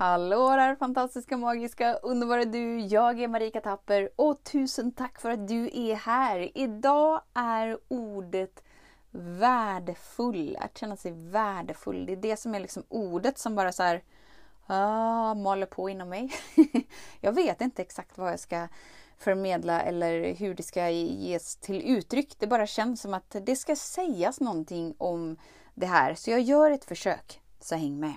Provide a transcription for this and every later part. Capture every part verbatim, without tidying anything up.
Hallå där fantastiska, magiska, underbara du! Jag är Marika Tapper och tusen tack för att du är här! Idag är ordet värdefull, att känna sig värdefull. Det är det som är liksom ordet som bara så här ah, maler på inom mig. Jag vet inte exakt vad jag ska förmedla eller hur det ska ges till uttryck. Det bara känns som att det ska sägas någonting om det här. Så jag gör ett försök, så häng med!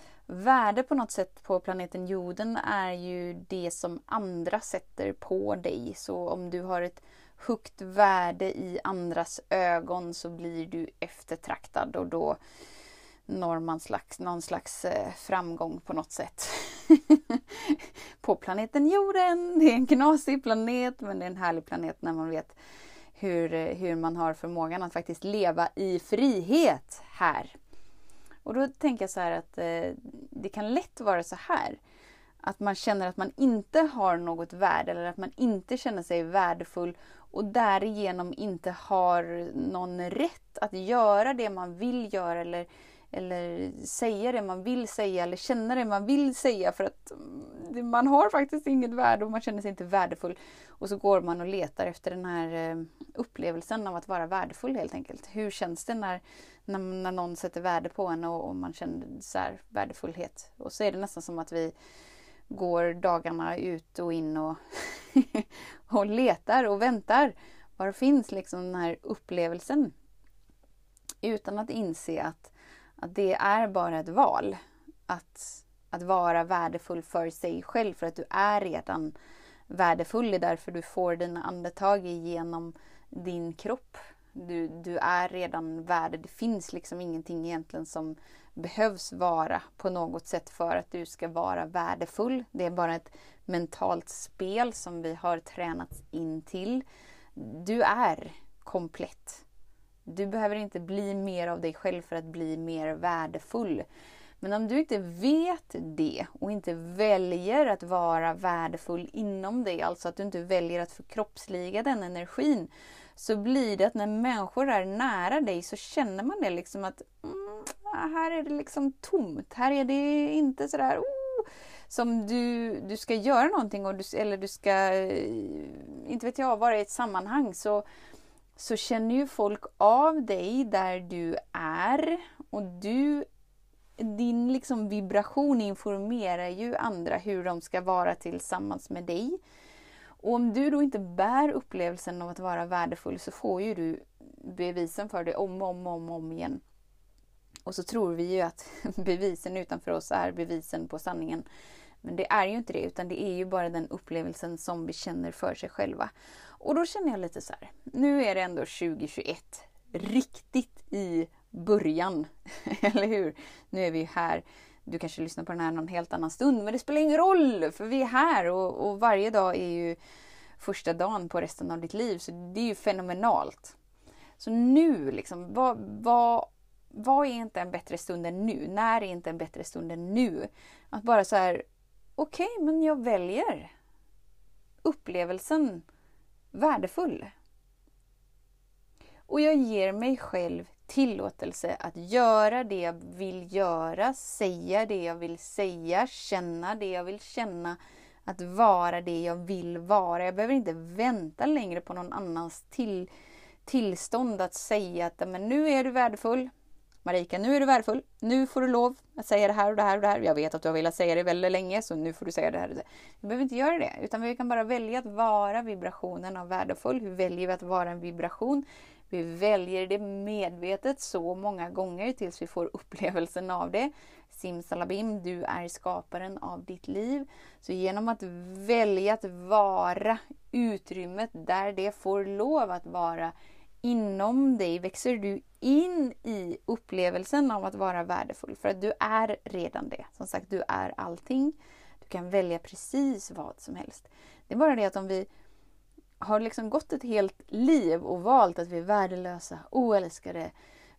värde på något sätt på planeten jorden är ju det som andra sätter på dig. Så om du har ett högt värde i andras ögon så blir du eftertraktad och då når man slags, någon slags framgång på något sätt. På planeten jorden. Det är en knasig planet, men det är en härlig planet när man vet hur, hur man har förmågan att faktiskt leva i frihet här. Och då tänker jag så här att eh, det kan lätt vara så här. Att man känner att man inte har något värde eller att man inte känner sig värdefull. Och därigenom inte har någon rätt att göra det man vill göra. Eller, eller säga det man vill säga eller känna det man vill säga. För att man har faktiskt inget värde och man känner sig inte värdefull. Och så går man och letar efter den här eh, upplevelsen av att vara värdefull helt enkelt. Hur känns det när... När, när någon sätter värde på en och, och man känner så här värdefullhet. Och så är det nästan som att vi går dagarna ut och in och, och letar och väntar. Var finns liksom den här upplevelsen? Utan att inse att, att det är bara ett val. Att, att vara värdefull för sig själv. För att du är redan värdefull. Det är därför du får dina andetag genom din kropp. Du, du är redan värd. Det finns liksom ingenting egentligen som behövs vara på något sätt för att du ska vara värdefull. Det är bara ett mentalt spel som vi har tränats in till. Du är komplett. Du behöver inte bli mer av dig själv för att bli mer värdefull. Men om du inte vet det och inte väljer att vara värdefull inom dig, alltså att du inte väljer att förkroppsliga den energin, så blir det att när människor är nära dig så känner man det liksom att mm, här är det liksom tomt. Här är det inte sådär oh, som du, du ska göra någonting och du, eller du ska, inte vet jag, vara i ett sammanhang. Så, så känner ju folk av dig där du är och du din liksom vibration informerar ju andra hur de ska vara tillsammans med dig. Och om du då inte bär upplevelsen av att vara värdefull så får ju du bevisen för det om och om, om, om igen. Och så tror vi ju att bevisen utanför oss är bevisen på sanningen. Men det är ju inte det, utan det är ju bara den upplevelsen som vi känner för sig själva. Och då känner jag lite så här, nu är det ändå tjugo tjugoett, riktigt i början, eller hur? Nu är vi ju här. Du kanske lyssnar på den här någon helt annan stund, men det spelar ingen roll för vi är här och, och varje dag är ju första dagen på resten av ditt liv, så det är ju fenomenalt. Så nu liksom, vad, vad, vad är inte en bättre stund än nu? När är inte en bättre stund än nu? Att bara så här, okej, okay, men jag väljer upplevelsen värdefull. Och jag ger mig själv tillåtelse att göra det jag vill göra, säga det jag vill säga, känna det jag vill känna, att vara det jag vill vara. Jag behöver inte vänta längre på någon annans till, tillstånd att säga att men nu är du värdefull. Marika, nu är du värdefull. Nu får du lov att säga det här och det här och det här. Jag vet att du har velat säga det väldigt länge, så nu får du säga det här och det här. Vi behöver inte göra det, utan vi kan bara välja att vara vibrationen av värdefull. Hur väljer vi att vara en vibration? Vi väljer det medvetet så många gånger tills vi får upplevelsen av det. Simsalabim, du är skaparen av ditt liv. Så genom att välja att vara utrymmet där det får lov att vara inom dig växer du in i upplevelsen av att vara värdefull. För att du är redan det. Som sagt, du är allting. Du kan välja precis vad som helst. Det är bara det att om vi har liksom gått ett helt liv och valt att vi är värdelösa, oälskade.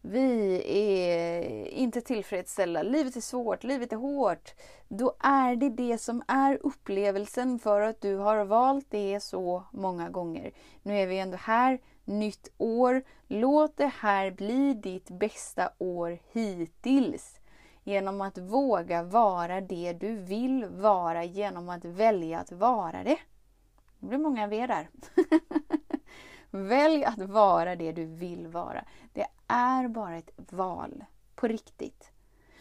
Vi är inte tillfredsställda. Livet är svårt, livet är hårt. Då är det det som är upplevelsen för att du har valt det så många gånger. Nu är vi ändå här, nytt år. Låt det här bli ditt bästa år hittills. Genom att våga vara det du vill vara, genom att välja att vara det. Det blir många V där. Välj att vara det du vill vara. Det är bara ett val. På riktigt.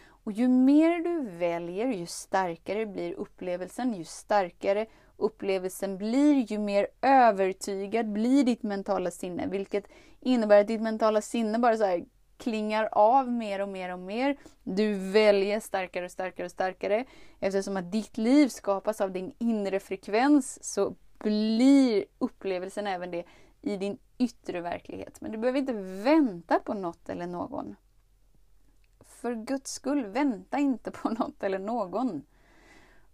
Och ju mer du väljer, ju starkare blir upplevelsen. Ju starkare upplevelsen blir, ju mer övertygad blir ditt mentala sinne. Vilket innebär att ditt mentala sinne bara så här klingar av mer och mer och mer. Du väljer starkare och starkare och starkare. Eftersom att ditt liv skapas av din inre frekvens, så blir upplevelsen även det i din yttre verklighet. Men du behöver inte vänta på något eller någon. För Guds skull, vänta inte på något eller någon.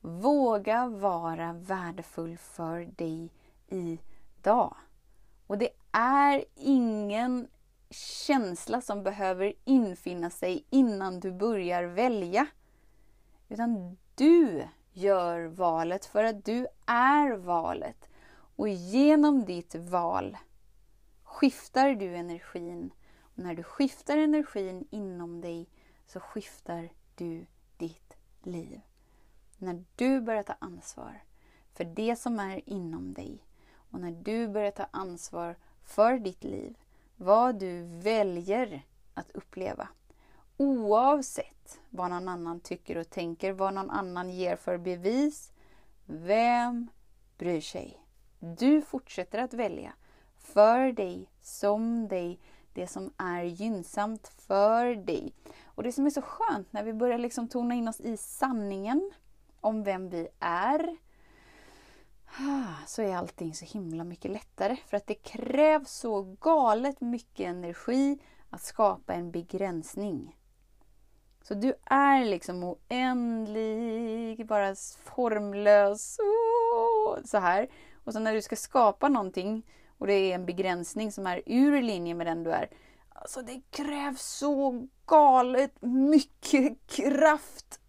Våga vara värdefull för dig idag. Och det är ingen känsla som behöver infinna sig innan du börjar välja. Utan du gör valet, för att du är valet. Och genom ditt val skiftar du energin. Och när du skiftar energin inom dig, så skiftar du ditt liv. När du börjar ta ansvar för det som är inom dig. Och när du börjar ta ansvar för ditt liv. Vad du väljer att uppleva. Oavsett vad någon annan tycker och tänker. Vad någon annan ger för bevis. Vem bryr sig? Du fortsätter att välja för dig, som dig, det som är gynnsamt för dig. Och det som är så skönt när vi börjar liksom tona in oss i sanningen om vem vi är, så är allting så himla mycket lättare. För att det krävs så galet mycket energi att skapa en begränsning. Så du är liksom oändlig, bara formlös, så här. Och så när du ska skapa någonting och det är en begränsning som är ur linje med den du är. Alltså det krävs så galet mycket kraft.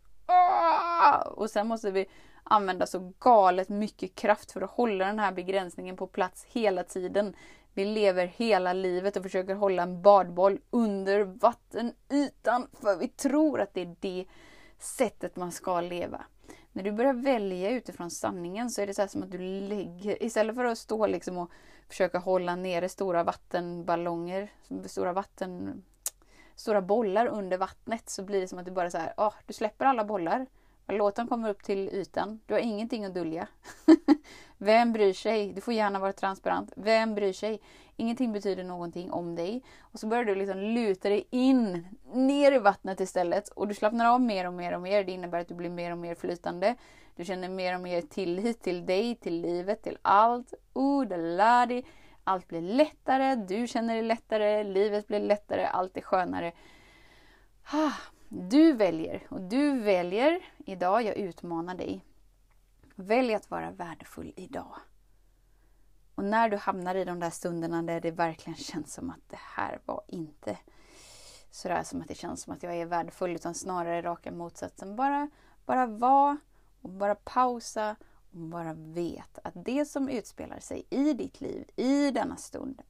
Och sen måste vi använda så galet mycket kraft för att hålla den här begränsningen på plats hela tiden. Vi lever hela livet och försöker hålla en badboll under vattenytan. För vi tror att det är det sättet man ska leva. När du börjar välja utifrån sanningen, så är det så här som att du lägger, istället för att stå liksom och försöka hålla nere stora vattenballonger, stora vatten, stora bollar under vattnet, så blir det som att du bara så här, ah, du släpper alla bollar. Låt dem komma upp till ytan. Du har ingenting att dölja. Vem bryr sig? Du får gärna vara transparent. Vem bryr sig? Ingenting betyder någonting om dig. Och så börjar du liksom luta dig in, ner i vattnet istället. Och du slappnar av mer och mer och mer. Det innebär att du blir mer och mer flytande. Du känner mer och mer tillit till dig, till livet, till allt. Oh, daladi. Allt blir lättare. Du känner det lättare. Livet blir lättare. Allt är skönare. Ah. Du väljer, och du väljer idag, jag utmanar dig. Välj att vara värdefull idag. Och när du hamnar i de där stunderna där det verkligen känns som att det här var inte sådär som att det känns som att jag är värdefull, utan snarare raka motsatsen. Bara, bara vara och bara pausa och bara vet att det som utspelar sig i ditt liv, i denna stund,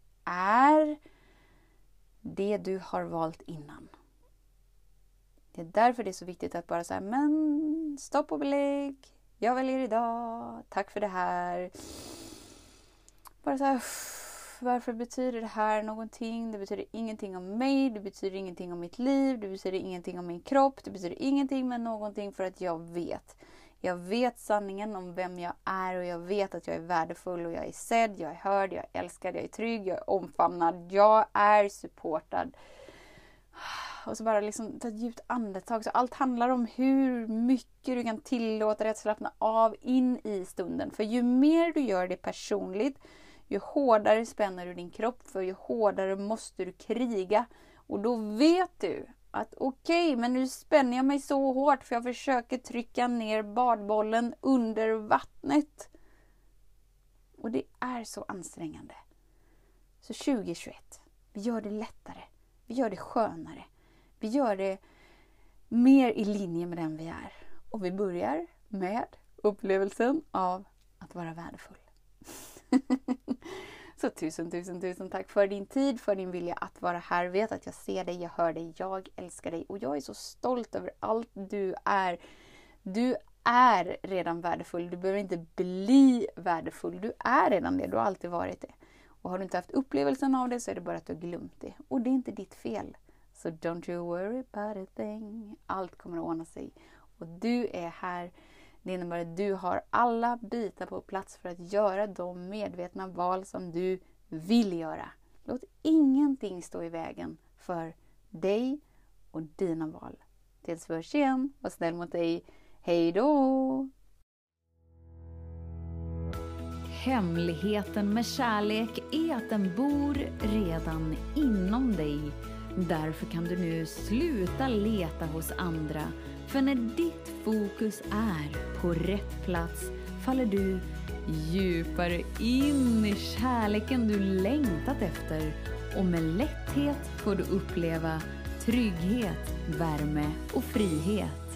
är det du har valt innan. Det är därför det är så viktigt att bara säga, men stopp och belägg. Jag väljer idag. Tack för det här. Bara så här, varför betyder det här någonting? Det betyder ingenting om mig. Det betyder ingenting om mitt liv. Det betyder ingenting om min kropp. Det betyder ingenting med någonting, för att jag vet. Jag vet sanningen om vem jag är, och jag vet att jag är värdefull och jag är sedd. Jag är hörd, jag är älskad, jag är trygg, jag är omfamnad. Jag är supportad. Och så bara liksom ta ett djupt andetag. Så allt handlar om hur mycket du kan tillåta dig att slappna av in i stunden. För ju mer du gör det personligt, ju hårdare spänner du din kropp. För ju hårdare måste du kriga. Och då vet du att okej, men nu spänner jag mig så hårt för jag försöker trycka ner badbollen under vattnet. Och det är så ansträngande. Så tjugo tjugoett, vi gör det lättare. Vi gör det skönare. Vi gör det mer i linje med den vi är. Och vi börjar med upplevelsen av att vara värdefull. Så tusen, tusen, tusen tack för din tid, för din vilja att vara här. Vet att jag ser dig, jag hör dig, jag älskar dig. Och jag är så stolt över allt du är. Du är redan värdefull. Du behöver inte bli värdefull. Du är redan det, du har alltid varit det. Och har du inte haft upplevelsen av det så är det bara att du har glömt det. Och det är inte ditt fel. So don't you worry about a thing. Allt kommer att ordna sig. Och du är här. Det innebär att du har alla bitar på plats för att göra de medvetna val som du vill göra. Låt ingenting stå i vägen för dig och dina val. Tills vi hörs igen, var snäll mot dig. Hej då! Hemligheten med kärlek är att den bor redan inom dig. Därför kan du nu sluta leta hos andra. För när ditt fokus är på rätt plats faller du djupare in i kärleken du längtat efter. Och med lätthet får du uppleva trygghet, värme och frihet.